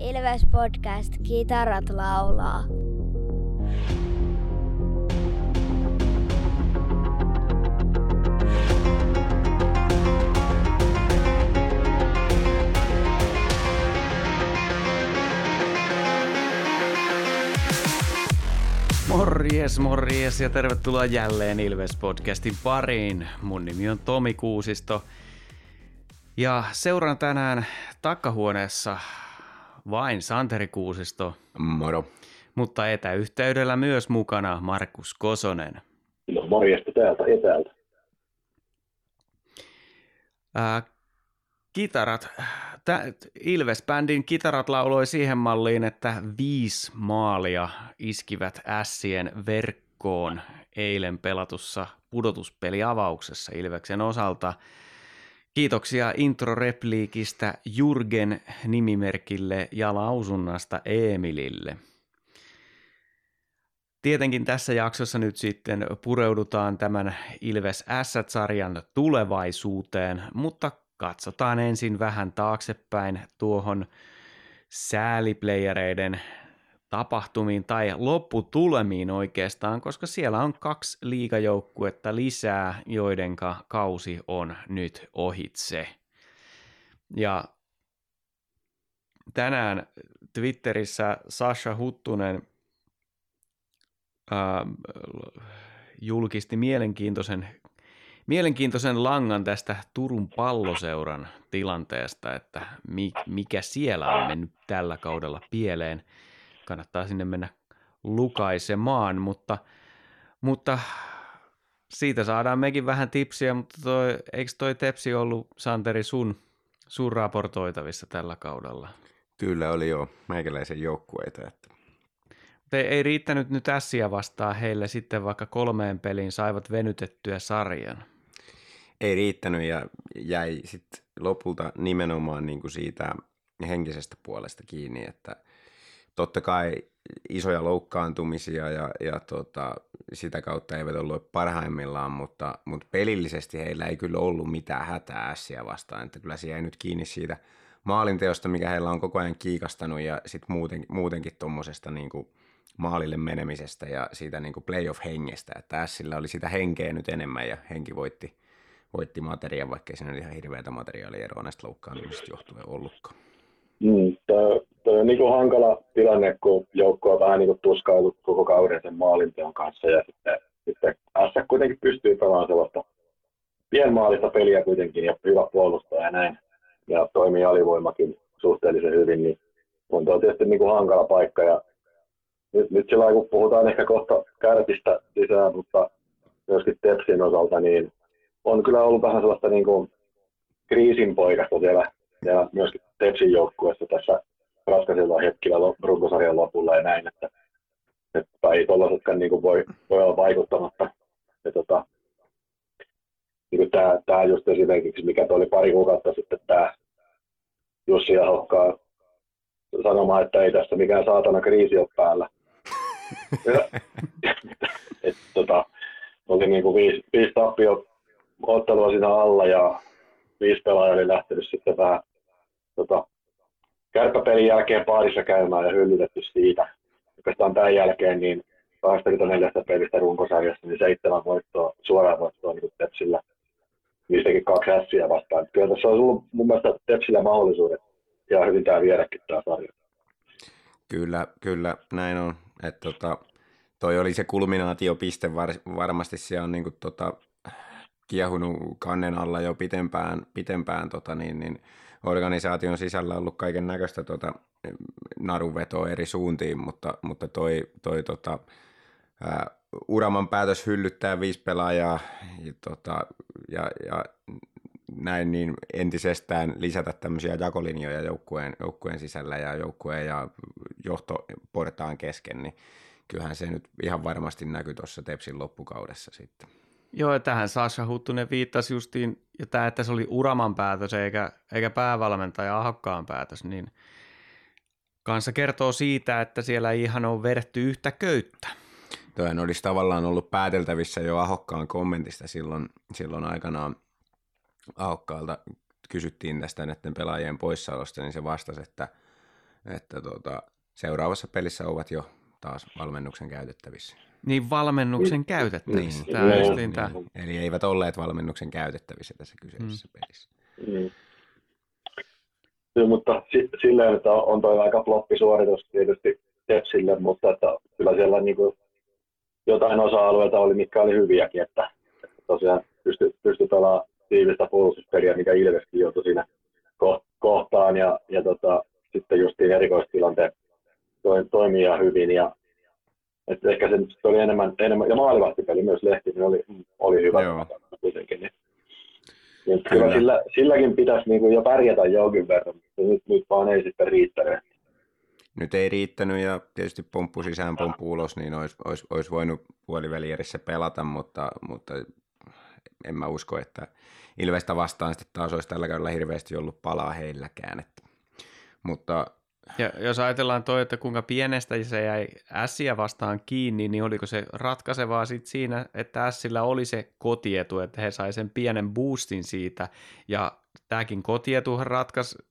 Ilves Podcast, kitarat laulaa. Morjes ja tervetuloa jälleen Ilves Podcastin pariin. Mun nimi on Tomi Kuusisto ja seuraan tänään takkahuoneessa vain Santeri Kuusisto. Moro. Mutta etäyhteydellä myös mukana Markus Kosonen. No, morjesta täältä etäältä. Kitarat. Ilves-bändin kitarat lauloi siihen malliin, että 5 maalia iskivät Ässien verkkoon eilen pelatussa pudotuspeliavauksessa Ilveksen osalta. Kiitoksia introrepliikistä Jurgen nimimerkille ja lausunnasta Emilille. Tietenkin tässä jaksossa nyt sitten pureudutaan tämän Ilves-Ässät-sarjan tulevaisuuteen, mutta katsotaan ensin vähän taaksepäin tuohon sääliplayereiden tapahtumiin tai lopputulemiin oikeastaan, koska siellä on 2 liigajoukkuetta lisää, joidenka kausi on nyt ohitse. Ja tänään Twitterissä Sasha Huttunen julkisti mielenkiintoisen langan tästä Turun palloseuran tilanteesta, että mikä siellä on mennyt tällä kaudella pieleen. Kannattaa sinne mennä lukaisemaan, mutta siitä saadaan mekin vähän tipsiä, mutta eikö toi tepsi ollut, Santeri, sun raportoitavissa tällä kaudella? Kyllä oli jo meikäläisen joukkueita. Että ei riittänyt nyt Ässiä vastaan heille sitten, vaikka 3 peliin saivat venytettyä sarjan. Ei riittänyt ja jäi sitten lopulta nimenomaan niinku siitä henkisestä puolesta kiinni, että totta kai isoja loukkaantumisia ja sitä kautta eivät ollut parhaimmillaan, mutta pelillisesti heillä ei kyllä ollut mitään hätää Ässiä vastaan, että kyllä se jäi nyt kiinni siitä maalinteosta, mikä heillä on koko ajan kiikastanut ja sitten muutenkin tuommoisesta niinku maalille menemisestä ja siitä niinku playoff-hengestä, että Ässillä oli sitä henkeä nyt enemmän ja henki voitti materiaan, vaikkei siinä oli ihan hirveätä materiaalieroa näistä loukkaantumista johtuen ollutkaan. Tämä on niin hankala tilanne, kun joukko on vähän niin tuskautu koko kauden sen maalinteon kanssa ja sitten Ässät kuitenkin pystyy pelaamaan sellaista pienmaalista peliä kuitenkin ja hyvä puolustaa ja näin ja toimii alivoimakin suhteellisen hyvin, niin on tietysti niin hankala paikka ja nyt sillä lailla, kun puhutaan ehkä kohta Kärpistä sisään, mutta myöskin Tepsin osalta, niin on kyllä ollut vähän sellaista niin kuin kriisinpoikasta siellä myöskin Tepsin joukkueessa tässä raskaisella hetkellä runkosarjan lopulla ja näin, että ei tuollaisetkaan niin kuin voi olla vaikuttamatta. Niin tämä just esimerkiksi, mikä oli pari kuukautta sitten, tämä Jussi Ahokkaan sanomaan, että ei tässä mikään saatana kriisi ole päällä. Oli niin kuin 5 tappio-ottelua siinä alla ja 5 pelaajaa oli lähtenyt sitten vähän kärppäpelin jälkeen baarissa käymään ja hyllytetty siitä. Oikeastaan tämän jälkeen niin 24 pelistä runkosarjassa niin 7 voittoa, suoraan voittoa niin Tepsillä. Niistäkin 2 Ässiä vastaan. Kyllä tässä olisi ollut mun mielestä Tepsillä mahdollisuudet ja hyvin tämä viedäkin tämä sarja. Kyllä, näin on. Että toi oli se kulminaatiopiste varmasti siellä on niinku kiehunut kannen alla jo pitempään niin organisaation sisällä on ollut kaiken näköistä narunvetoa eri suuntiin, mutta toi Uraman päätös hyllyttää 5 pelaajaa ja näin niin entisestään lisätä tämmöisiä jakolinjoja joukkueen sisällä ja joukkueen ja johtoportaan kesken, niin kyllähän se nyt ihan varmasti näkyy tuossa Tepsin loppukaudessa sitten. Joo, ja tähän Sasha Huttunen viittasi justiin, ja tämä, että se oli Uraman päätös eikä päävalmentaja Ahokkaan päätös, niin kanssa kertoo siitä, että siellä ei ihan ole vedetty yhtä köyttä. Toihan olisi tavallaan ollut pääteltävissä jo Ahokkaan kommentista silloin aikanaan. Ahokkaalta kysyttiin tästä näiden pelaajien poissaolosta, niin se vastasi, että että seuraavassa pelissä ovat jo taas valmennuksen käytettävissä. Niin, valmennuksen käytettävissä. Niin. Niin. Eli eivät olleet valmennuksen käytettävissä tässä kyseisessä pelissä. Mm. Kyllä, mutta silleen, että on toi aika floppisuoritus tietysti Tepsille, mutta että kyllä siellä niinku jotain osa-alueita oli, mitkä oli hyviäkin, että tosiaan pystyi pelaamaan tiivistä puolustuspeliä, mikä Ilveskin joutui siinä kohtaan, ja sitten justiin erikoistilanteen toimia hyvin, ja että ehkä se nyt oli enemmän ja maalivahtipeli myös Lehtinen oli hyvä. Joo. Kuitenkin. Niin kyllä silläkin pitäisi niin kuin jo pärjätä jonkin verran, mutta nyt vaan ei sitten riittänyt. Nyt ei riittänyt, ja tietysti pomppu sisään, pomppu ulos, niin olisi voinut puolivälierissä pelata, mutta en mä usko, että Ilvestä vastaan sitten taas olisi tällä kaudella hirveästi ollut palaa heilläkään. Mutta ja jos ajatellaan toi, että kuinka pienestä se jäi Ässiä vastaan kiinni, niin oliko se ratkaisevaa sit siinä, että Ässillä oli se kotietu, että he sai sen pienen boostin siitä, ja tämäkin kotietuhan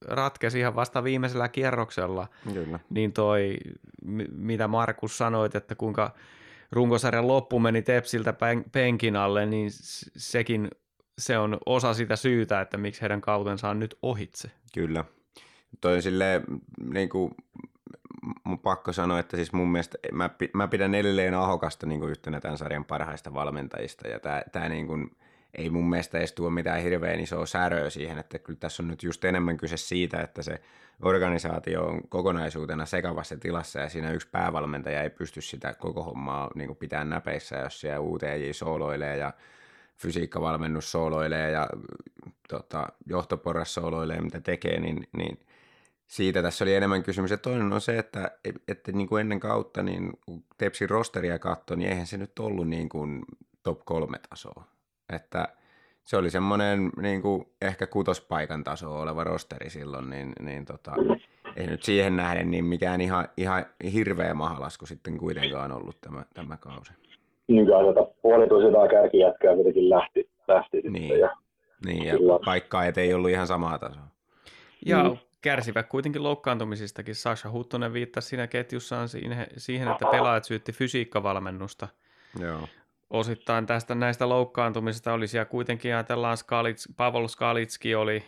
ratkesi ihan vasta viimeisellä kierroksella. Kyllä. Niin toi, mitä Markus sanoit, että kuinka runkosarjan loppu meni Tepsiltä penkin alle, niin sekin se on osa sitä syytä, että miksi heidän kautensa on nyt ohitse. Kyllä. Toi silleen, niin kuin mun pakko sanoa, että siis mun mielestä mä pidän edelleen Ahokasta niin kuin yhtenä tämän sarjan parhaista valmentajista, ja tää niin kuin ei mun mielestä edes tuo mitään hirveän isoa säröä siihen, että kyllä tässä on nyt just enemmän kyse siitä, että se organisaatio on kokonaisuutena sekavassa tilassa, ja siinä yksi päävalmentaja ei pysty sitä koko hommaa niin kuin pitää näpeissä, jos siellä UTJ sooloilee ja fysiikkavalmennus sooloilee ja johtoporras sooloilee, mitä tekee, niin siitä tässä oli enemmän kysymys. Ja toinen on se, että niin kuin ennen kautta, niin kun Tepsin rosteria katsoi, niin eihän se nyt ollut niin kuin top 3 tasoa. Että se oli semmoinen niin kuin ehkä 6. paikan taso oleva rosteri silloin, niin ei nyt siihen nähden niin mikään ihan hirveä mahalasku sitten kuitenkaan ollut tämä kausi. Niin kai puolituisenaan kärkijätkää kuitenkin lähti sitten. Niin, ja paikkaa ei ollut ihan samaa tasoa. Ja kärsivät kuitenkin loukkaantumisistakin. Sasha Huttunen viittasi siinä ketjussaan siihen, että pelaajat syytti fysiikkavalmennusta. Joo. Osittain tästä näistä loukkaantumisista oli siellä kuitenkin, ajatellaan, Pavel Skalitski oli,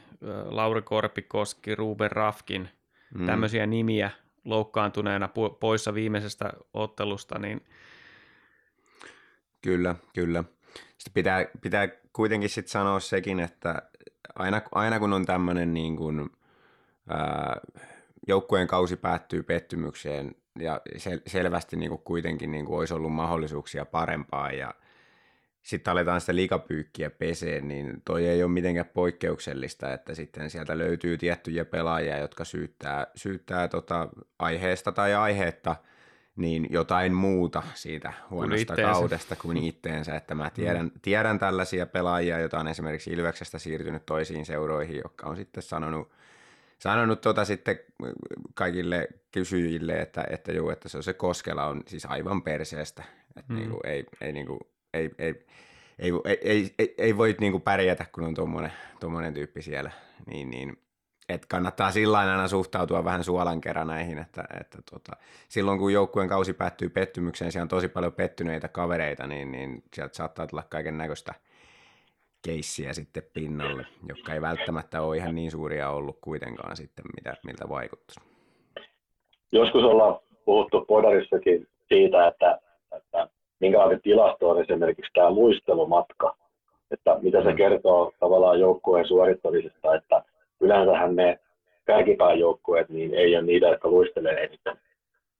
Lauri Korpikoski, Ruuben Rafkin, tämmöisiä nimiä loukkaantuneena poissa viimeisestä ottelusta, niin Kyllä. Sitten pitää kuitenkin sit sanoa sekin, että aina kun on tämmöinen niin kuin joukkueen kausi päättyy pettymykseen ja selvästi niin kuin kuitenkin niin kuin olisi ollut mahdollisuuksia parempaa ja sitten aletaan sitä likapyykkiä peseen, niin toi ei ole mitenkään poikkeuksellista, että sitten sieltä löytyy tiettyjä pelaajia, jotka syyttää aiheesta tai aiheetta niin jotain muuta siitä huonosta kaudesta kuin itteensä, että mä tiedän tällaisia pelaajia, joita on esimerkiksi Ilveksestä siirtynyt toisiin seuroihin, jotka on sitten sanonut sitten kaikille kysyjille, että joo, että se Koskela on siis aivan perseestä, että niinku ei voi niinku pärjätä, kun on tommonen tyyppi siellä, niin että kannattaa sillain aina suhtautua vähän suolan kerran näihin, että silloin kun joukkueen kausi päättyy pettymykseen, siellä on tosi paljon pettyneitä kavereita, niin sieltä saattaa tulla kaiken näköistä keissiä sitten pinnalle, jotka ei välttämättä ole ihan niin suuria ollut kuitenkaan sitten, miltä vaikuttaisi. Joskus ollaan puhuttu podarissakin siitä, että minkälainen tilasto on esimerkiksi tämä luistelumatka, että mitä se kertoo tavallaan joukkueen suorittamisesta, että yleensähän ne kärkipään joukkueet, niin ei ole niitä, jotka luistelee eniten,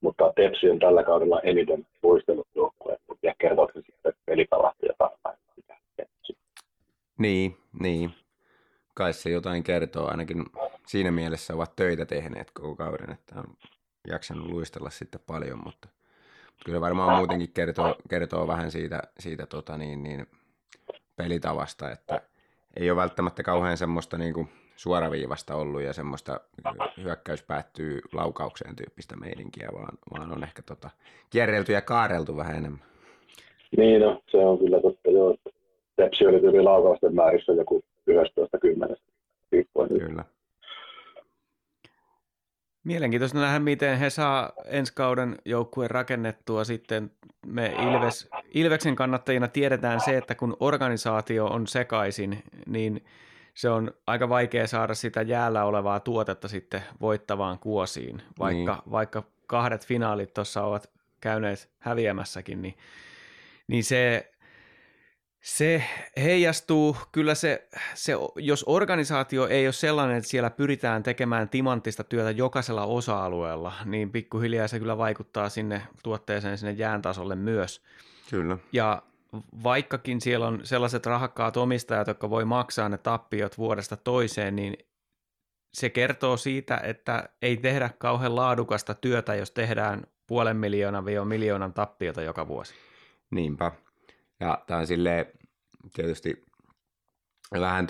mutta Tepsi on tällä kaudella eniten luistellut joukkueet, ja kertooko se sitten pelipalasta jotain vai mitä Tepsi? Niin. Kai se jotain kertoo, ainakin siinä mielessä ovat töitä tehneet koko kauden, että on jaksanut luistella sitten paljon, mutta kyllä varmaan muutenkin kertoo vähän siitä pelitavasta, että ei ole välttämättä kauhean semmoista niinku suoraviivasta ollut ja semmoista hyökkäys päättyy laukaukseen -tyyppistä meininkiä, vaan on ehkä kierrelty ja kaareltu vähän enemmän. Niin, no, se on kyllä totta, joo. Tepsi oli tyyli laukausten määrissä joku 11-10. Kyllä. Mielenkiintoista nähdä, miten he saa ensi kauden joukkueen rakennettua. Sitten me Ilveksen kannattajina tiedetään se, että kun organisaatio on sekaisin, niin se on aika vaikea saada sitä jäällä olevaa tuotetta sitten voittavaan kuosiin. Vaikka kahdet finaalit tuossa ovat käyneet häviämässäkin, niin se heijastuu kyllä se, jos organisaatio ei ole sellainen, että siellä pyritään tekemään timanttista työtä jokaisella osa-alueella, niin pikkuhiljaa se kyllä vaikuttaa sinne tuotteeseen, sinne jään tasolle myös. Kyllä. Ja vaikkakin siellä on sellaiset rahakkaat omistajat, jotka voi maksaa ne tappiot vuodesta toiseen, niin se kertoo siitä, että ei tehdä kauhean laadukasta työtä, jos tehdään 500,000–1 miljoonaa tappiota joka vuosi. Niinpä. Ja tämä on silleen tietysti vähän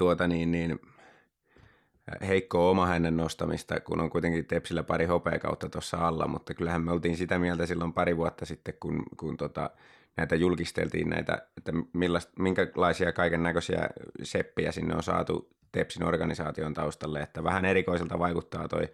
heikkoa omahännen nostamista, kun on kuitenkin Tepsillä pari hopeakautta tuossa alla, mutta kyllähän me oltiin sitä mieltä silloin pari vuotta sitten, kun näitä julkisteltiin, että minkälaisia kaiken näköisiä seppiä sinne on saatu Tepsin organisaation taustalle, että vähän erikoiselta vaikuttaa toi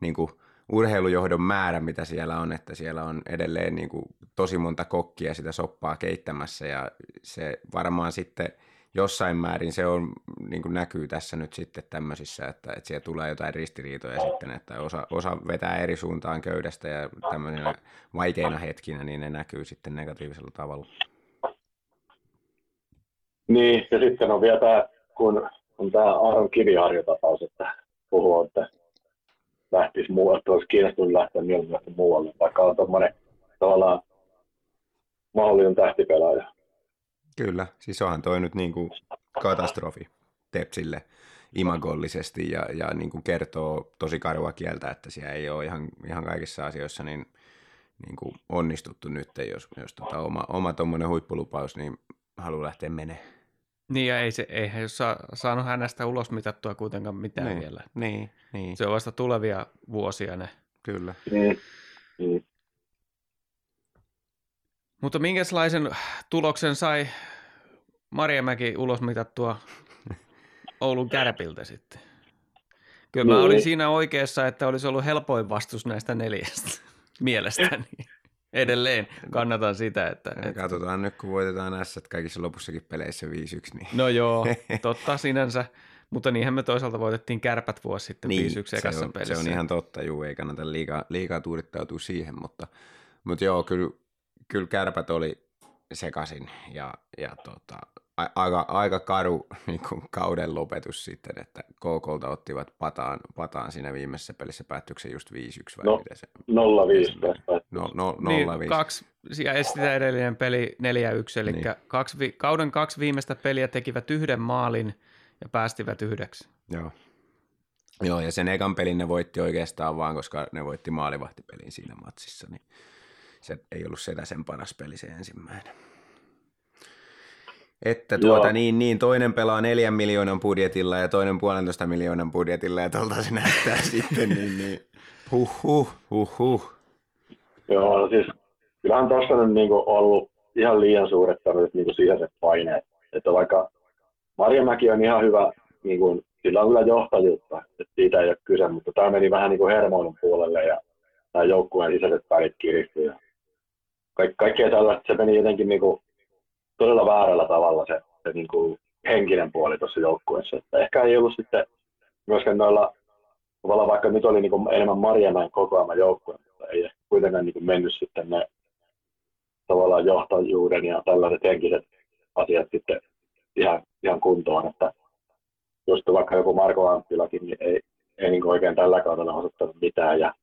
niinku urheilujohdon määrä, mitä siellä on, että siellä on edelleen niin kuin tosi monta kokkia sitä soppaa keittämässä, ja se varmaan sitten jossain määrin se on, niin kuin näkyy tässä nyt sitten tämmöisissä, että siellä tulee jotain ristiriitoja sitten, että osa vetää eri suuntaan köydestä, ja tämmöisenä vaikeina hetkinä niin ne näkyy sitten negatiivisella tavalla. Niin, ja sitten on vielä tämä, kun on tämä Aaron Kiviharjo-tapaus, että puhuu, että lähtisi muualle, olisi kiinnostunut lähteä mieluummin muualle, vaikka on tuommoinen tavallaan mahdollinen tähtipelaaja. Kyllä, siis onhan toi nyt niin kuin katastrofi Tepsille imagollisesti ja niin kuin kertoo tosi karua kieltä, että siellä ei ole ihan kaikissa asioissa niin kuin onnistuttu nyt, jos oma tuommoinen huippulupaus niin haluaa lähteä menemään. Niin, ja eihän jos saanut hänestä ulos mitattua kuitenkaan mitään vielä. Niin. Se on vasta tulevia vuosia ne. Kyllä. Niin. Mutta minkälaisen tuloksen sai Marjamäki ulos mitattua Oulun Kärpiltä sitten? Kyllä mä olin siinä oikeassa, että olisi ollut helpoin vastus näistä neljästä mielestäni. Edelleen kannatan sitä, että... Katsotaan nyt, kun voitetaan Ässät kaikissa lopussakin peleissä 5-1. Niin... No joo, totta sinänsä, mutta niinhän me toisaalta voitettiin Kärpät vuosi sitten niin, 5-1 ekassa pelissä. Se on ihan totta, ei kannata liikaa tuudittautua siihen, mutta joo, kyllä Kärpät oli sekaisin ja aika karu niin kuin kauden lopetus sitten, että KK:lta ottivat pataan siinä viimeisessä pelissä päättyksen just 5-1 vai miten se? 0-5. Niin, 2, ja sitä edellinen peli 4-1, eli niin. Kauden 2 viimeistä peliä tekivät 1 maalin ja päästivät 9. Joo, ja sen ekan pelin ne voitti oikeastaan vaan, koska ne voitti maalivahtipelin siinä matsissa, niin se ei ollut sen paras peli se ensimmäinen. Että toinen pelaa 4 miljoonan budjetilla ja toinen 1,5 miljoonan budjetilla, ja tuolta se näyttää sitten, niin huh. Joo, no siis kyllähän tuossa on niinku ollut ihan liian suuret tarvitset niinku sisäiset paineet, että vaikka Marjamäki on ihan hyvä, niinku, sillä on kyllä johtajuutta, että siitä ei ole kyse, mutta tämä meni vähän niinku hermoilun puolelle ja tämä joukkueen sisäiset päivät kiristyi ja kaikkea tällaista, se meni jotenkin niinku todella väärällä tavalla se niin kuin henkinen puoli tuossa joukkueessa. Että ehkä ei ollut sitten myöskään noilla, vaikka nyt oli niin kuin enemmän Marjamäen kokoama joukkue, mutta ei kuitenkaan niin kuin mennyt sitten ne tavallaan johtajuuden ja tällaiset henkiset asiat sitten ihan kuntoon. Että just vaikka joku Marko Anttilakin niin ei niin kuin oikein tällä kaudella osoittanut mitään ja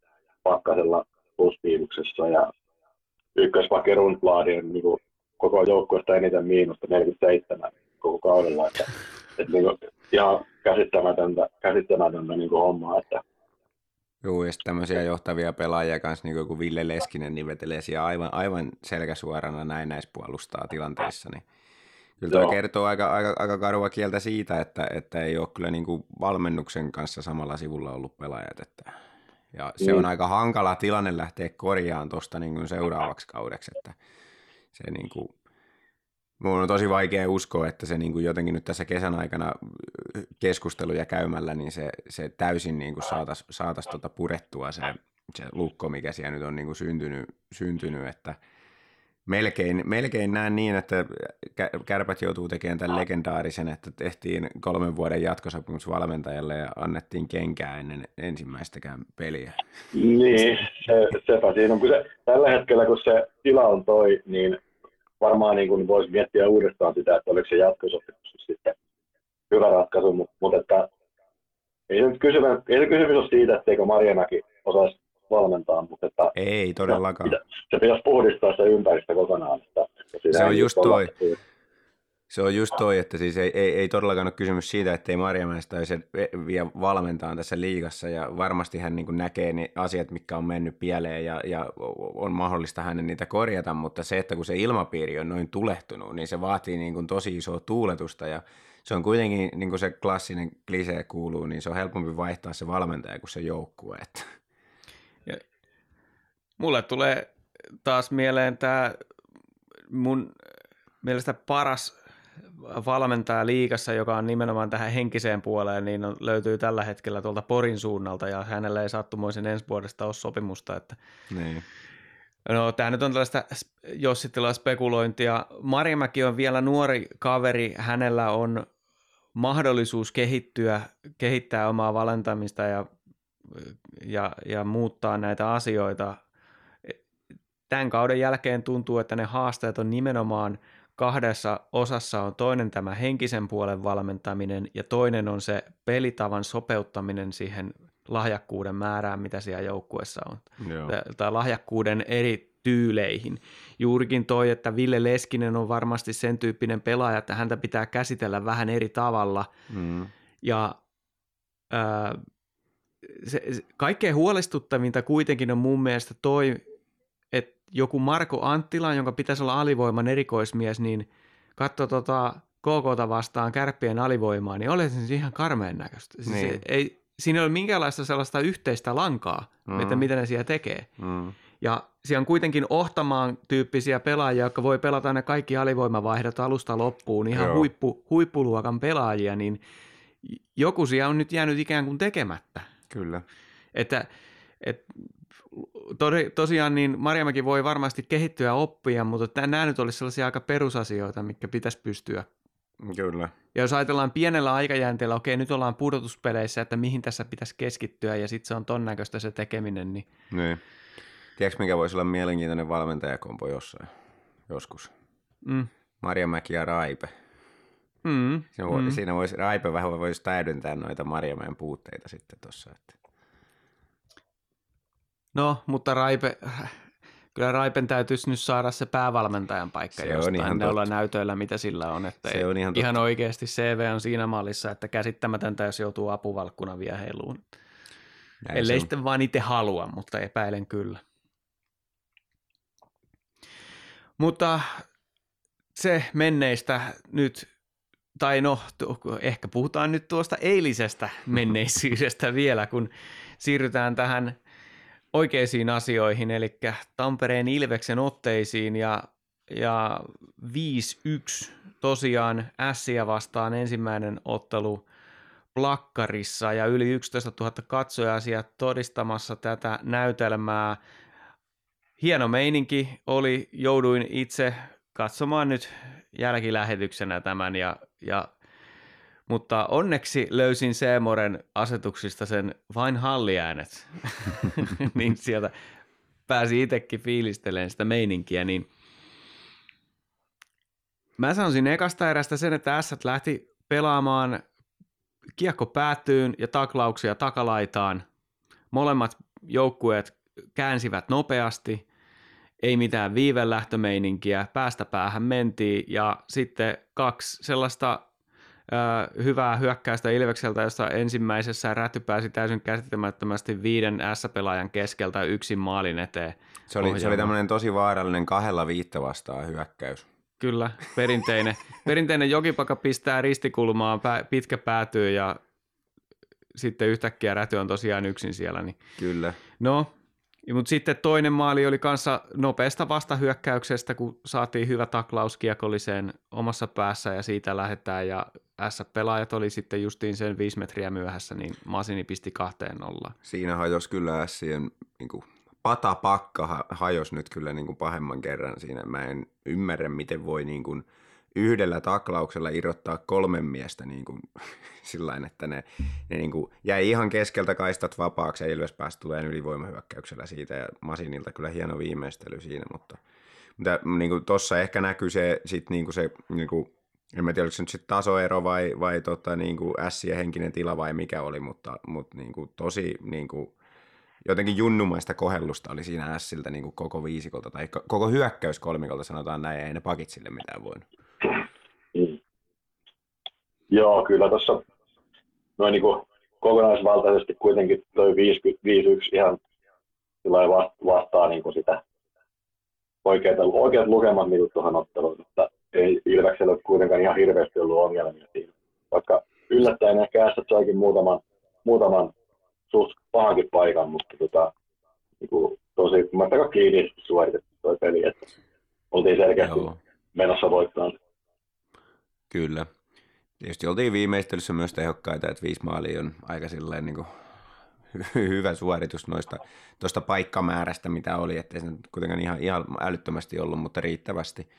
Pakkasella pluspiivuksessa ja ykköspakki Rundbladin niin kuin koko joukkueesta eniten miinusta 47 koko kaudella, että niinku ihan käsittämätöntä niinku hommaa, että joo, ja sitten tämmöisiä johtavia pelaajia kanssa, niin kuin Ville Leskinen, niin vetelee siellä aivan selkäsuorana näennäispuolustaa tilanteissa, niin kyllä toi kertoo aika karua kieltä siitä, että ei ole kyllä niin kuin valmennuksen kanssa samalla sivulla ollut pelaajat, että ja se on aika hankala tilanne lähteä korjaan tuosta niin kuin seuraavaksi kaudeksi, että se niin kuin, mun on tosi vaikea uskoa, että se niin kuin jotenkin nyt tässä kesän aikana keskusteluja käymällä, niin se täysin niin saataisiin purettua se lukko, mikä siellä nyt on niin syntynyt, että melkein näen niin, että Kärpät joutuu tekemään tämän legendaarisen, että tehtiin 3 vuoden jatkosopimus valmentajalle ja annettiin kenkää ennen ensimmäistäkään peliä. Niin, sepä siinä on. Tällä hetkellä, kun se tila on toi, niin varmaan niin voisi miettiä uudestaan sitä, että oliko se jatkosopimus sitten hyvä ratkaisu, mutta että ei se kysymys ole siitä, etteikö Marjamäki osaisi valmentaa, mutta että ei todellakaan. Se pitäisi puhdistaa se ympäristö kokonaan. Että se on just toi, että siis ei todellakaan ole kysymys siitä, ettei Marjamäestä olisi vie valmentaan tässä liigassa, ja varmasti hän niin näkee ne asiat, mitkä on mennyt pieleen, ja on mahdollista hänen niitä korjata, mutta se, että kun se ilmapiiri on noin tulehtunut, niin se vaatii niin tosi isoa tuuletusta, ja se on kuitenkin, niin kuin se klassinen klisee kuuluu, niin se on helpompi vaihtaa se valmentaja kuin se joukkue. Mulle tulee taas mieleen tämä mun mielestä paras valmentaja liigassa, joka on nimenomaan tähän henkiseen puoleen, niin löytyy tällä hetkellä tuolta Porin suunnalta, ja hänellä ei sattumoisin ensi vuodesta ole sopimusta. Että niin. No, tämä nyt on tällaista jossittelua spekulointia. Marjamäki on vielä nuori kaveri, hänellä on mahdollisuus kehittää omaa valentamista ja muuttaa näitä asioita. Tämän kauden jälkeen tuntuu, että ne haasteet on nimenomaan kahdessa osassa. On toinen tämä henkisen puolen valmentaminen ja toinen on se pelitavan sopeuttaminen siihen lahjakkuuden määrään, mitä siellä joukkueessa on. Joo. Tai lahjakkuuden eri tyyleihin. Juurikin toi, että Ville Leskinen on varmasti sen tyyppinen pelaaja, että häntä pitää käsitellä vähän eri tavalla. Mm. Ja kaikkein huolestuttavinta kuitenkin on mun mielestä toi, että joku Marko Anttila, jonka pitäisi olla alivoiman erikoismies, niin katsoi KK:ta vastaan Kärppien alivoimaa, niin oli se ihan karmeen näköistä. Siis niin. Siinä ei ole minkäänlaista sellaista yhteistä lankaa, että mitä ne siellä tekee. Mm. Ja siellä on kuitenkin Ohtamaan tyyppisiä pelaajia, jotka voi pelata ne kaikki alivoimavaihdot alusta loppuun, ihan huippuluokan pelaajia, niin joku siellä on nyt jäänyt ikään kuin tekemättä. Kyllä. Tosiaan niin Marjamäki voi varmasti kehittyä oppia, mutta nämä nyt olisi sellaisia aika perusasioita, mitkä pitäisi pystyä. Kyllä. Ja jos ajatellaan pienellä aikajänteellä, okei, nyt ollaan pudotuspeleissä, että mihin tässä pitäisi keskittyä, ja sitten se on ton näköistä se tekeminen. Niin. Tiedätkö, mikä voisi olla mielenkiintoinen valmentajakompo joskus? Mm. Marjamäki ja Raipä. Mm. Siinä voisi Raipä vähän voisi täydentää noita Marjamäen puutteita sitten tuossa. No, mutta Raipen täytyisi nyt saada se päävalmentajan paikka jostain noilla näytöillä, mitä sillä on. Että se on ihan oikeasti CV on siinä mallissa, että käsittämätöntä, jos joutuu apuvalkkuna vielä heiluun. Ellei sitten vaan itse halua, mutta epäilen kyllä. Mutta se menneistä nyt, tai no, ehkä puhutaan nyt tuosta eilisestä menneisyydestä vielä, kun siirrytään tähän oikeisiin asioihin, eli Tampereen Ilveksen otteisiin ja 5-1 tosiaan Ässiä vastaan ensimmäinen ottelu plakkarissa ja yli 11 000 katsojaa siellä todistamassa tätä näytelmää. Hieno meininki oli, jouduin itse katsomaan nyt jälkilähetyksenä tämän mutta onneksi löysin Seemoren asetuksista sen vain halliäänet, niin sieltä pääsi itsekin fiilistelemään sitä meininkiä. Niin mä sanoisin ekasta erästä sen, että Ässät lähti pelaamaan kiekko päätyyn ja taklauksia takalaitaan. Molemmat joukkueet käänsivät nopeasti, ei mitään viivelähtömeininkiä, päästä päähän mentiin ja sitten 2 sellaista hyvää hyökkäystä Ilvekseltä, jossa ensimmäisessä räty pääsi täysin käsittämättömästi 5 S-pelaajan keskeltä yksin maalin eteen. Se oli tämmöinen tosi vaarallinen 2 viittä vastaan hyökkäys. Kyllä, perinteinen Jokipaka pistää ristikulmaan, pitkä päätyy ja sitten yhtäkkiä räty on tosiaan yksin siellä. Niin. Kyllä. No, Mutta sitten toinen maali oli kanssa nopeasta vastahyökkäyksestä, kun saatiin hyvä taklaus kiekolliseen omassa päässä ja siitä lähdetään. Ja Ässät-pelaajat oli sitten justiin sen 5 metriä myöhässä, niin Masini pisti 2-0. Siinä hajosi kyllä Ässien niinku, patapakka hajosi nyt kyllä niinku, pahemman kerran siinä. Mä en ymmärrä, miten voi niinku, yhdellä taklauksella irrottaa 3 miestä niinku, sillain, että ne niinku, jäi ihan keskeltä kaistat vapaaksi ja Ilves pääsi tulemaan ylivoimahyökkäyksellä siitä. Ja Masinilta kyllä hieno viimeistely siinä, mutta niinku, tuossa ehkä näkyy se... Sit, niinku, se niinku, en mä tiedä, oliko se nyt sitten tasoero vai niinku Ässien henkinen tila vai mikä oli, mutta niinku tosi niinku, jotenkin junnumaista kohellusta oli siinä Ässiltä niinku koko viisikolta tai koko hyökkäyskolmikolta, sanotaan näin, ei ne pakit sille mitään voinut. Joo, kyllä tuossa noin niinku kokonaisvaltaisesti kuitenkin toi 5-1 ihan vastaa niinku sitä oikeat lukemat niinku tuohon otteluun, että ei Ilveksellä ole kuitenkaan ihan hirveästi ollut ongelmia siinä. Vaikka yllättäen ehkä Ässät saikin muutaman suht pahankin paikan, mutta niin tosi kummattakaan kiinni suoritettu toi peli, että oltiin selkeästi menossa voittaa. Kyllä. Tietysti oltiin viimeistelyssä myös tehokkaita, että 5 maalia on aika silleen niin kuin hyvä suoritus noista tuosta paikkamäärästä, mitä oli, ettei se kuitenkaan ihan älyttömästi ollut, mutta riittävästi.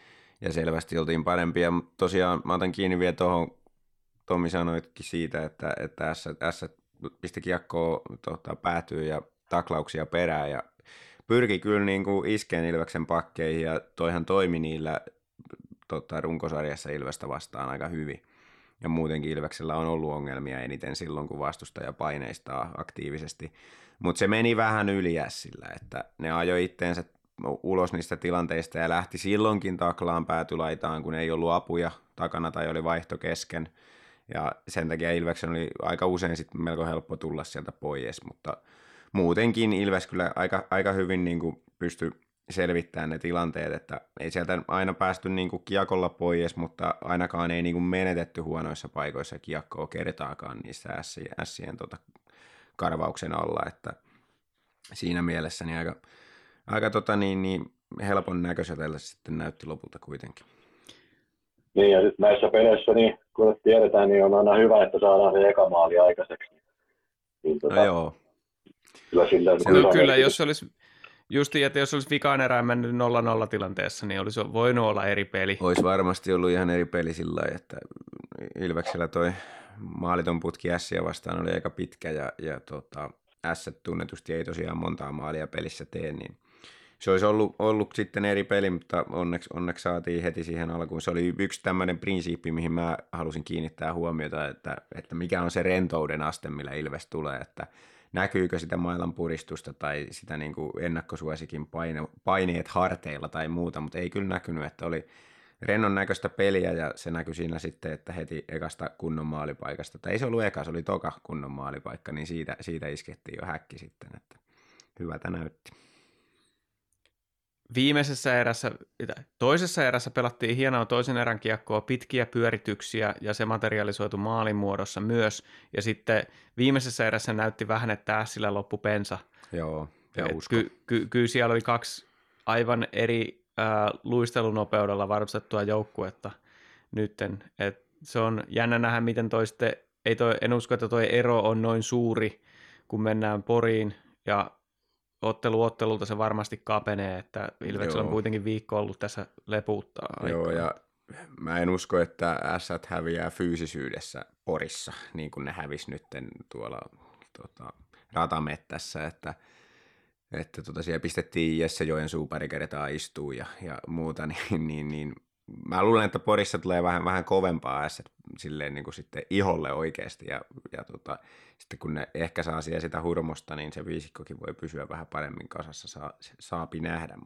Ja selvästi oltiin parempia. Tosiaan mä otan kiinni vielä tuohon, Tomi sanoitkin siitä, että Ässät pisti kiekkoa päätyy ja taklauksia perään ja pyrki kyllä niin kuin iskeen Ilveksen pakkeihin ja toihan toimi niillä runkosarjassa Ilvestä vastaan aika hyvin. Ja muutenkin Ilveksellä on ollut ongelmia eniten silloin, kun vastustaja paineistaa aktiivisesti. Mutta se meni vähän yli Ässillä, että ne ajoi itteensä ulos niistä tilanteista ja lähti silloinkin taklaan päätylaitaan, kun ei ollut apuja takana tai oli vaihto kesken. Ja sen takia Ilveksen oli aika usein sitten melko helppo tulla sieltä pois, mutta muutenkin Ilves kyllä aika hyvin niin kuin pystyi selvittämään ne tilanteet, että ei sieltä aina päästy niin kuin kiekolla pois, mutta ainakaan ei niin kuin menetetty huonoissa paikoissa kiekkoa kertaakaan niissä Ässien karvauksen alla, että siinä mielessä niin aika niin helpon näköiseltä sitten näytti lopulta kuitenkin. Niin ja sitten näissä peleissä, niin kun tiedetään, niin on aina hyvä, että saadaan se eka maali aikaiseksi. Niin, no joo. Kyllä, jos olisi justiin, että jos olisi vikaan erään mennyt 0-0 tilanteessa, niin olisi voinut olla eri peli. Olisi varmasti ollut ihan eri peli sillä lailla, että Ilveksellä toi maaliton putki Ässiä vastaan oli aika pitkä ja Ässät tunnetusti ei tosiaan montaa maalia pelissä tee, niin se olisi ollut sitten eri peli, mutta onneksi saatiin heti siihen alkuun. Se oli yksi tämmöinen prinsiippi, mihin mä halusin kiinnittää huomiota, että mikä on se rentouden aste, millä Ilves tulee, että näkyykö sitä mailan puristusta tai sitä niin kuin ennakkosuosikin paineet harteilla tai muuta, mutta ei kyllä näkynyt, että oli rennon näköistä peliä ja se näkyi siinä sitten, että heti ekasta kunnon maalipaikasta, tai ei se ollut eka, se oli toka kunnon maalipaikka, niin siitä iskettiin jo häkki sitten, että hyvältä näytti. Toisessa erässä pelattiin hienoa toisen erän kiekkoa, pitkiä pyörityksiä ja se materialisoitu maalin muodossa myös. Ja sitten viimeisessä erässä näytti vähän, että Ässillä loppu pensa. Joo, ja usko. Kyllä siellä oli 2 aivan eri luistelunopeudella varustettua joukkuetta nytten. Et se on jännä nähdä, miten en usko, että toi ero on noin suuri, kun mennään Poriin ja ottelulta se varmasti kapenee, että Ilveksellä on kuitenkin viikko ollut tässä lepuuttaa aikaa. Joo, ja mä en usko, että Ässät häviää fyysisyydessä Porissa, niin kuin ne hävisi nyt tuolla ratamettässä, että siellä pistettiin Jesse Joensuun pari kertaa istuu ja muuta, niin mä luulen, että Porissa tulee vähän kovempaa Ässät silleen niin kuin sitten iholle oikeasti ja sitten kun ne ehkä saa siellä sitä hurmosta, niin se viisikkokin voi pysyä vähän paremmin kasassa, saapi nähdä,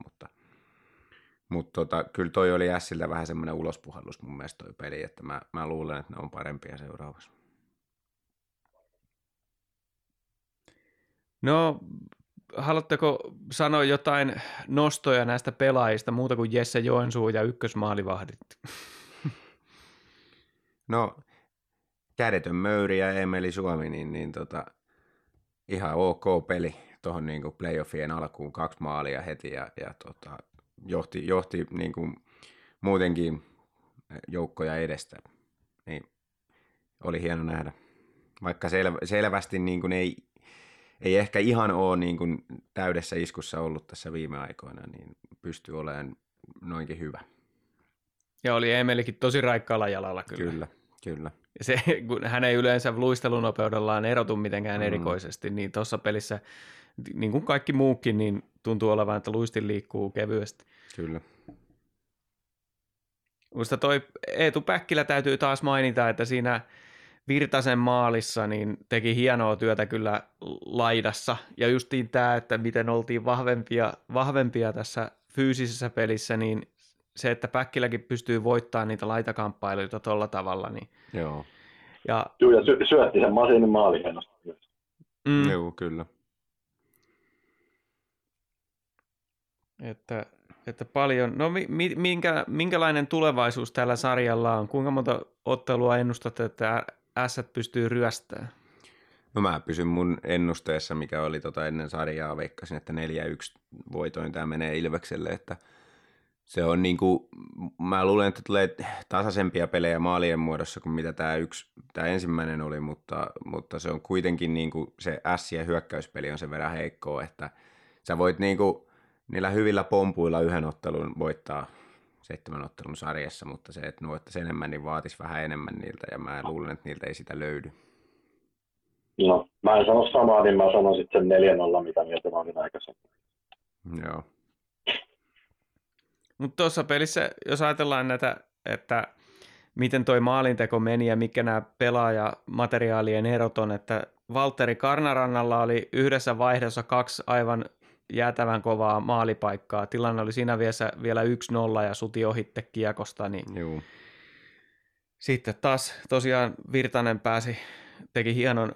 mutta kyllä toi oli Ässiltä vähän semmoinen ulospuhallus mun mielestä toi peli, että mä luulen, että ne on parempia seuraavassa. No, haluatteko sanoa jotain nostoja näistä pelaajista muuta kuin Jesse Joensuu ja ykkösmaalivahdit? No, Kädetön Möyri ja Emeli Suomi, niin ihan ok peli. tuohon niinku playoffien alkuun 2 maalia heti ja johti niinku muutenkin joukkoja edestä. Niin, oli hieno nähdä. Vaikka selvästi niinku ei ehkä ihan ole niinku täydessä iskussa ollut tässä viime aikoina, niin pystyy olemaan noinkin hyvä. Ja oli Emelikin tosi raikkaalla jalalla kyllä. Kyllä. Ja se, kun hän ei yleensä luistelunopeudellaan erotu mitenkään erikoisesti, niin tuossa pelissä, niin kuin kaikki muukin, niin tuntuu olevan, että luisti liikkuu kevyesti. Kyllä. Minusta toi Eetu Päkkilä täytyy taas mainita, että siinä Virtasen maalissa niin teki hienoa työtä kyllä laidassa. Ja justiin tämä, että miten oltiin vahvempia tässä fyysisessä pelissä, niin se, että Päkkiläkin pystyy voittamaan niitä laitakamppailuita tuolla tavalla. Niin... Joo. Ja syötti sen masinin maali hienosti. Joo, kyllä. Että paljon. No minkälainen tulevaisuus tällä sarjalla on? Kuinka monta ottelua ennustatte, että Ässät pystyy ryöstämään? No mä pysyn mun ennusteessa, mikä oli ennen sarjaa. Veikkasin, että 4-1 voitoin tämä menee Ilvekselle, että se on niinku, mä luulen, että tulee tasaisempia pelejä maalien muodossa kuin mitä tämä ensimmäinen oli, mutta se on kuitenkin niinku se Ässien hyökkäyspeli on sen verran heikkoa, että sä voit niinku niillä hyvillä pompuilla yhden ottelun voittaa 7 ottelun sarjassa, mutta se, että nuottaisi enemmän, niin vaatisi vähän enemmän niiltä, ja mä luulen, että niiltä ei sitä löydy. No, mä en sano samaa, niin mä sanon sitten 4-0, mitä mieltä mä olin aikaisemmin. Joo. Mutta tuossa pelissä, jos ajatellaan näitä, että miten toi maalinteko meni ja mikä nämä pelaajamateriaalien erot on, että Valtteri Karnarannalla oli yhdessä vaihdossa 2 aivan jäätävän kovaa maalipaikkaa. Tilanne oli siinä vielä 1-0 ja suti ohitte kiekosta. Niin juu. Sitten taas tosiaan Virtanen teki hienon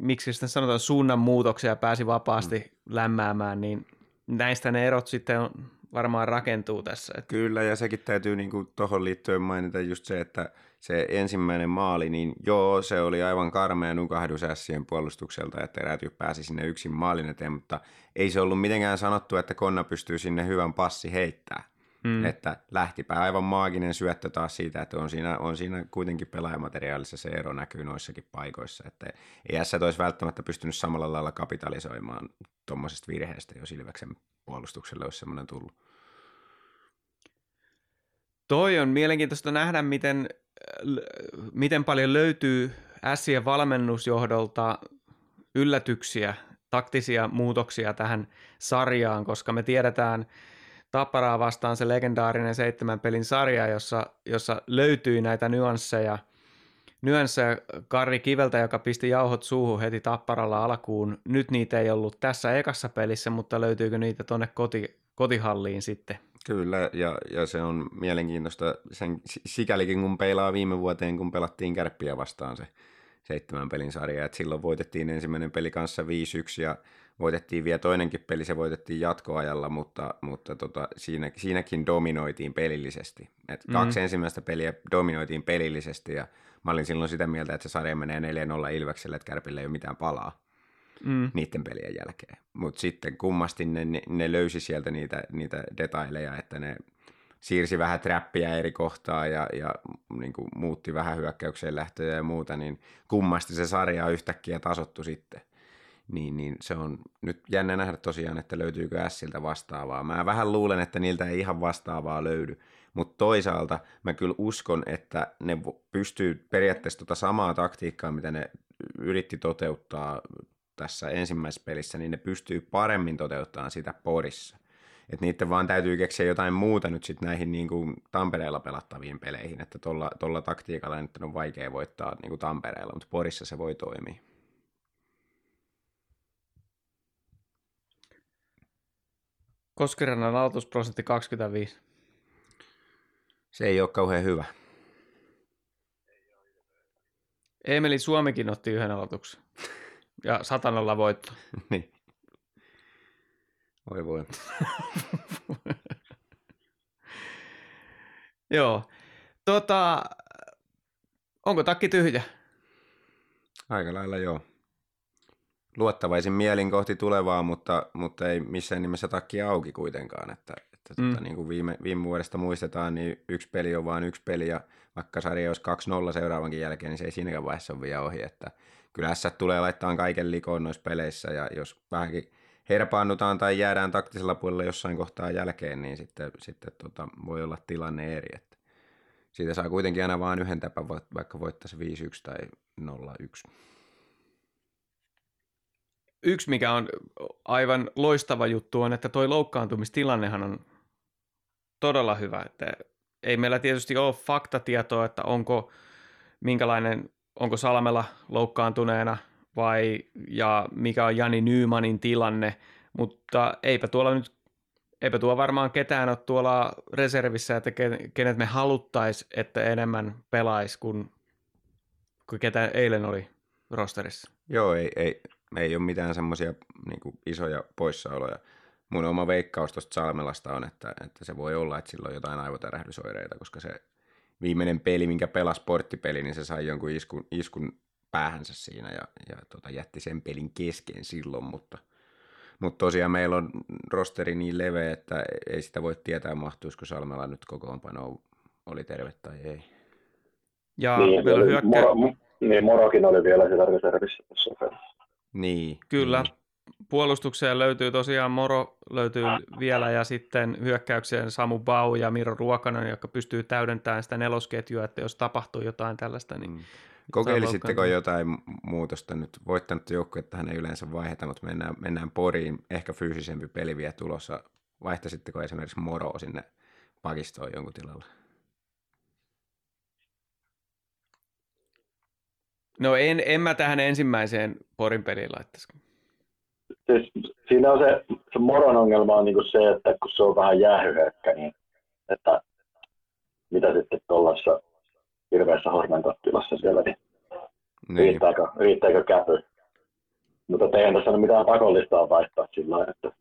miksi sitä sanotaan suunnanmuutoksia ja pääsi vapaasti lämmäämään, niin näistä ne erot sitten on, varmaan rakentuu tässä. Kyllä, ja sekin täytyy niinku tuohon liittyen mainita just se, että se ensimmäinen maali, niin joo, se oli aivan karmea nukahdus Ässien puolustukselta, että Räty pääsi sinne yksin maalin eteen, mutta ei se ollut mitenkään sanottu, että Konna pystyy sinne hyvän passi heittämään. Että lähtipä aivan maaginen syöttö taas siitä, että on siinä kuitenkin pelaajamateriaalissa se ero näkyy noissakin paikoissa, että ei Ässät olisi välttämättä pystynyt samalla lailla kapitalisoimaan tuommoisesta virheestä, jos Ilveksen puolustukselle olisi semmoinen tullut. Toi on mielenkiintoista nähdä, miten paljon löytyy Ässien valmennusjohdolta yllätyksiä, taktisia muutoksia tähän sarjaan, koska me tiedetään Tapparaa vastaan se legendaarinen 7 pelin sarja, jossa löytyi näitä nyansseja Karri Kiveltä, joka pisti jauhot suuhun heti Tapparalla alkuun. Nyt niitä ei ollut tässä ekassa pelissä, mutta löytyykö niitä tuonne kotihalliin sitten? Kyllä, ja se on mielenkiintoista sen, sikälikin kun peilaa viime vuoteen, kun pelattiin Kärppiä vastaan se 7 pelin sarja. Et silloin voitettiin ensimmäinen peli kanssa 5-1 ja voitettiin vielä toinenkin peli, se voitettiin jatkoajalla, mutta siinäkin dominoitiin pelillisesti. Et 2 ensimmäistä peliä dominoitiin pelillisesti ja mä olin silloin sitä mieltä, että se sarja menee 4-0 Ilvekselle, että Kärpille ei ole mitään palaa niiden pelien jälkeen. Mutta sitten kummasti ne löysi sieltä niitä detaileja, että ne siirsi vähän trappiä eri kohtaa ja niin kuin muutti vähän hyökkäykseen lähtöjä ja muuta, niin kummasti se sarja yhtäkkiä tasoittui sitten. Niin se on nyt jännä nähdä tosiaan, että löytyykö Ässiltä vastaavaa. Mä vähän luulen, että niiltä ei ihan vastaavaa löydy, mutta toisaalta mä kyllä uskon, että ne pystyy periaatteessa samaa taktiikkaa, mitä ne yritti toteuttaa tässä ensimmäisessä pelissä, niin ne pystyy paremmin toteuttamaan sitä Porissa. Että niiden vaan täytyy keksiä jotain muuta nyt sitten näihin niin kuin Tampereella pelattaviin peleihin, että tuolla taktiikalla nyt on vaikea voittaa niin kuin Tampereella, mutta Porissa se voi toimia. Koskirannan aloitusprosentti 25. Se ei ole kauhean hyvä. Emeli Suomikin otti 1 aloituksen. Ja 100:lla voitto. Niin. Oi voi. Joo. Onko takki tyhjä? Aika lailla joo. luottavaisin mielin kohti tulevaa, mutta ei missään nimessä takkia auki kuitenkaan. Että niin kuin viime vuodesta muistetaan, niin yksi peli on vain yksi peli, ja vaikka sarja olisi 2-0 seuraavankin jälkeen, niin se ei siinäkään vaiheessa ole vielä ohi. Että kyllä Ässät tulee laittaa kaiken likoon noissa peleissä, ja jos vähänkin herpaannutaan tai jäädään taktisella puolella jossain kohtaa jälkeen, niin sitten voi olla tilanne eri. Että siitä saa kuitenkin aina vain yhden täpän, vaikka voittaisi 5-1 tai 0-1. Yksi, mikä on aivan loistava juttu, on, että toi loukkaantumistilannehan on todella hyvä. Että ei meillä tietysti ole faktatietoa, että onko Salmela loukkaantuneena ja mikä on Jani Nyymanin tilanne, mutta eipä tuo varmaan ketään ole tuolla reservissä, että kenet me haluttaisiin, että enemmän pelaisi kuin ketään eilen oli rosterissa. Joo, ei ole mitään semmoisia niin isoja poissaoloja. Mun oma veikkaus tuosta Salmelasta on, että se voi olla, että sillä on jotain aivotärähdysoireita, koska se viimeinen peli, minkä pelasi sporttipeli, niin se sai jonkun iskun päähänsä siinä ja jätti sen pelin kesken silloin, mutta tosiaan meillä on rosteri niin leveä, että ei sitä voi tietää, mahtuisiko Salmela nyt kokoonpanoon, oli terve tai ei. Ja niin, meillä Morokin oli vielä siellä reservissä. Niin. Kyllä. Niin. Puolustukseen löytyy tosiaan Moro löytyy vielä, ja sitten hyökkäykseen Samu Bau ja Miro Ruokanen, jotka pystyy täydentämään sitä nelosketjua, että jos tapahtuu jotain tällaista, niin... Kokeilisitteko jotain muutosta nyt? Voittanut joukkuettahan ei yleensä vaiheta, mutta mennään Poriin. Ehkä fyysisempi peli vielä tulossa. Vaihtaisitteko esimerkiksi Moroa sinne pakistoon jonkun tilalla? No en mä tähän ensimmäiseen Porin peliin laittaisi. Siis, siinä on se Moron ongelma on niinku se, että kun se on vähän jäähyökkä, niin että mitä sitten tuollaisessa hirveässä hormentattilassa siellä, niin. Riittääkö käpy? Mutta eihän tässä ole mitään pakollista vaihtaa sillä lailla, että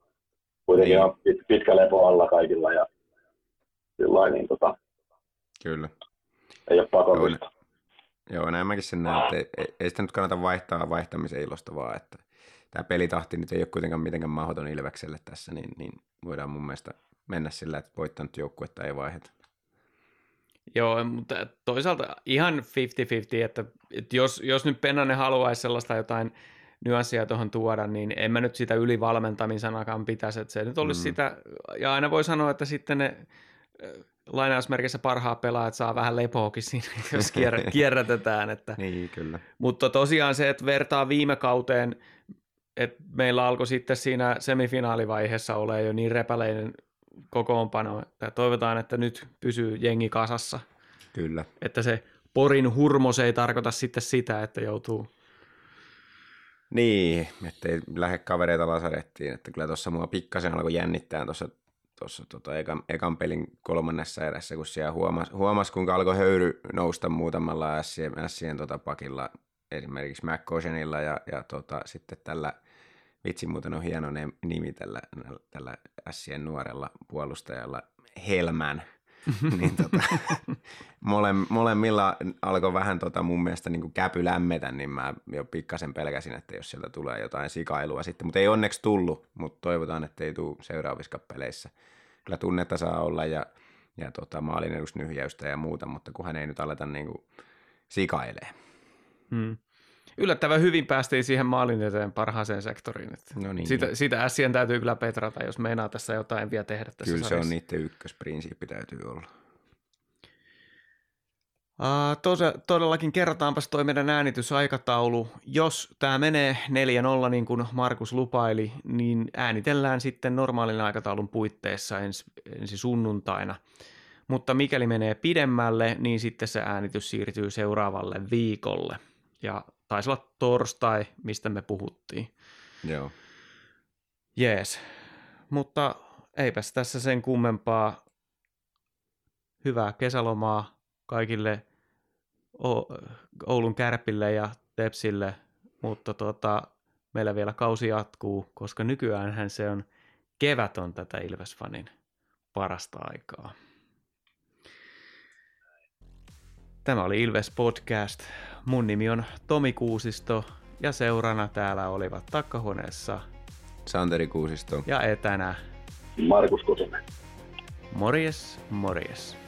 kuitenkin niin. On pitkä lepo alla kaikilla ja sillä lailla, niin Kyllä. Ei ole pakollista. Joo, näin mäkin sen näen, että ei sitä nyt kannata vaihtaa vaihtamisen ilosta vaan, että tämä pelitahti nyt ei ole kuitenkaan mitenkään mahdoton Ilvekselle tässä, niin voidaan mun mielestä mennä sillä, että voittanut joukkuetta ei vaiheta. Joo, mutta toisaalta ihan 50-50, että jos nyt Pennanen haluaisi sellaista jotain nyanssia tuohon tuoda, niin en mä nyt sitä ylivalmentamisanakaan pitäisi, että se nyt olisi sitä, ja aina voi sanoa, että sitten ne lainausmerkissä parhaat pelaajat saa vähän lepoakin siinä, jos kierrätetään. Että. Niin, kyllä. Mutta tosiaan se, että vertaa viime kauteen, että meillä alkoi sitten siinä semifinaalivaiheessa ole jo niin repäleinen kokoonpano, että toivotaan, että nyt pysyy jengi kasassa. Kyllä. Että se Porin hurmos ei tarkoita sitten sitä, että joutuu... Niin, ettei lähde kavereita lasarettiin, että kyllä tuossa mua pikkasen alkoi jännittää tuossa ekan pelin kolmannessa erässä, kun siellä huomasi, kuinka alkoi höyry nousta muutamalla ässien pakilla, esimerkiksi Mac Senalla ja sitten tällä, vitsi muuten on hieno nimi tällä ässien nuorella puolustajalla, Helmän, niin molemmilla alkoi vähän mun mielestä niin kuin käpy lämmetä, niin mä jo pikkasen pelkäsin, että jos sieltä tulee jotain sikailua sitten, mutta ei onneksi tullut, mutta toivotaan, että ei tule seuraavissa peleissä. Kyllä tunnetta saa olla ja maalinedusnyhjäystä ja muuta, mutta kunhan ei nyt aleta niin kuin sikailee. Yllättävän hyvin päästiin siihen maalin eteen parhaaseen sektoriin. No niin, sitä ässien täytyy kyllä petrata, jos meinaa tässä jotain vielä tehdä tässä kyllä sarjassa. Se on niiden ykkösprinsiippi täytyy olla. Todellakin kerrotaanpas toi meidän äänitysaikataulu. Jos tämä menee 4-0, niin kuin Markus lupaili, niin äänitellään sitten normaalin aikataulun puitteissa ensi sunnuntaina. Mutta mikäli menee pidemmälle, niin sitten se äänitys siirtyy seuraavalle viikolle. Ja taisi olla torstai, mistä me puhuttiin. Joo. Jees. Mutta eipäs tässä sen kummempaa. Hyvää kesälomaa kaikille Oulun Kärpille ja Tepsille. Mutta meillä vielä kausi jatkuu, koska nykyäänhän se on kevät on tätä Ilves-fanin parasta aikaa. Tämä oli Ilves Podcast. Mun nimi on Tomi Kuusisto Ja seurana täällä olivat takkahuoneessa Santeri Kuusisto ja etänä Markus Kosonen. Morjes, morjes.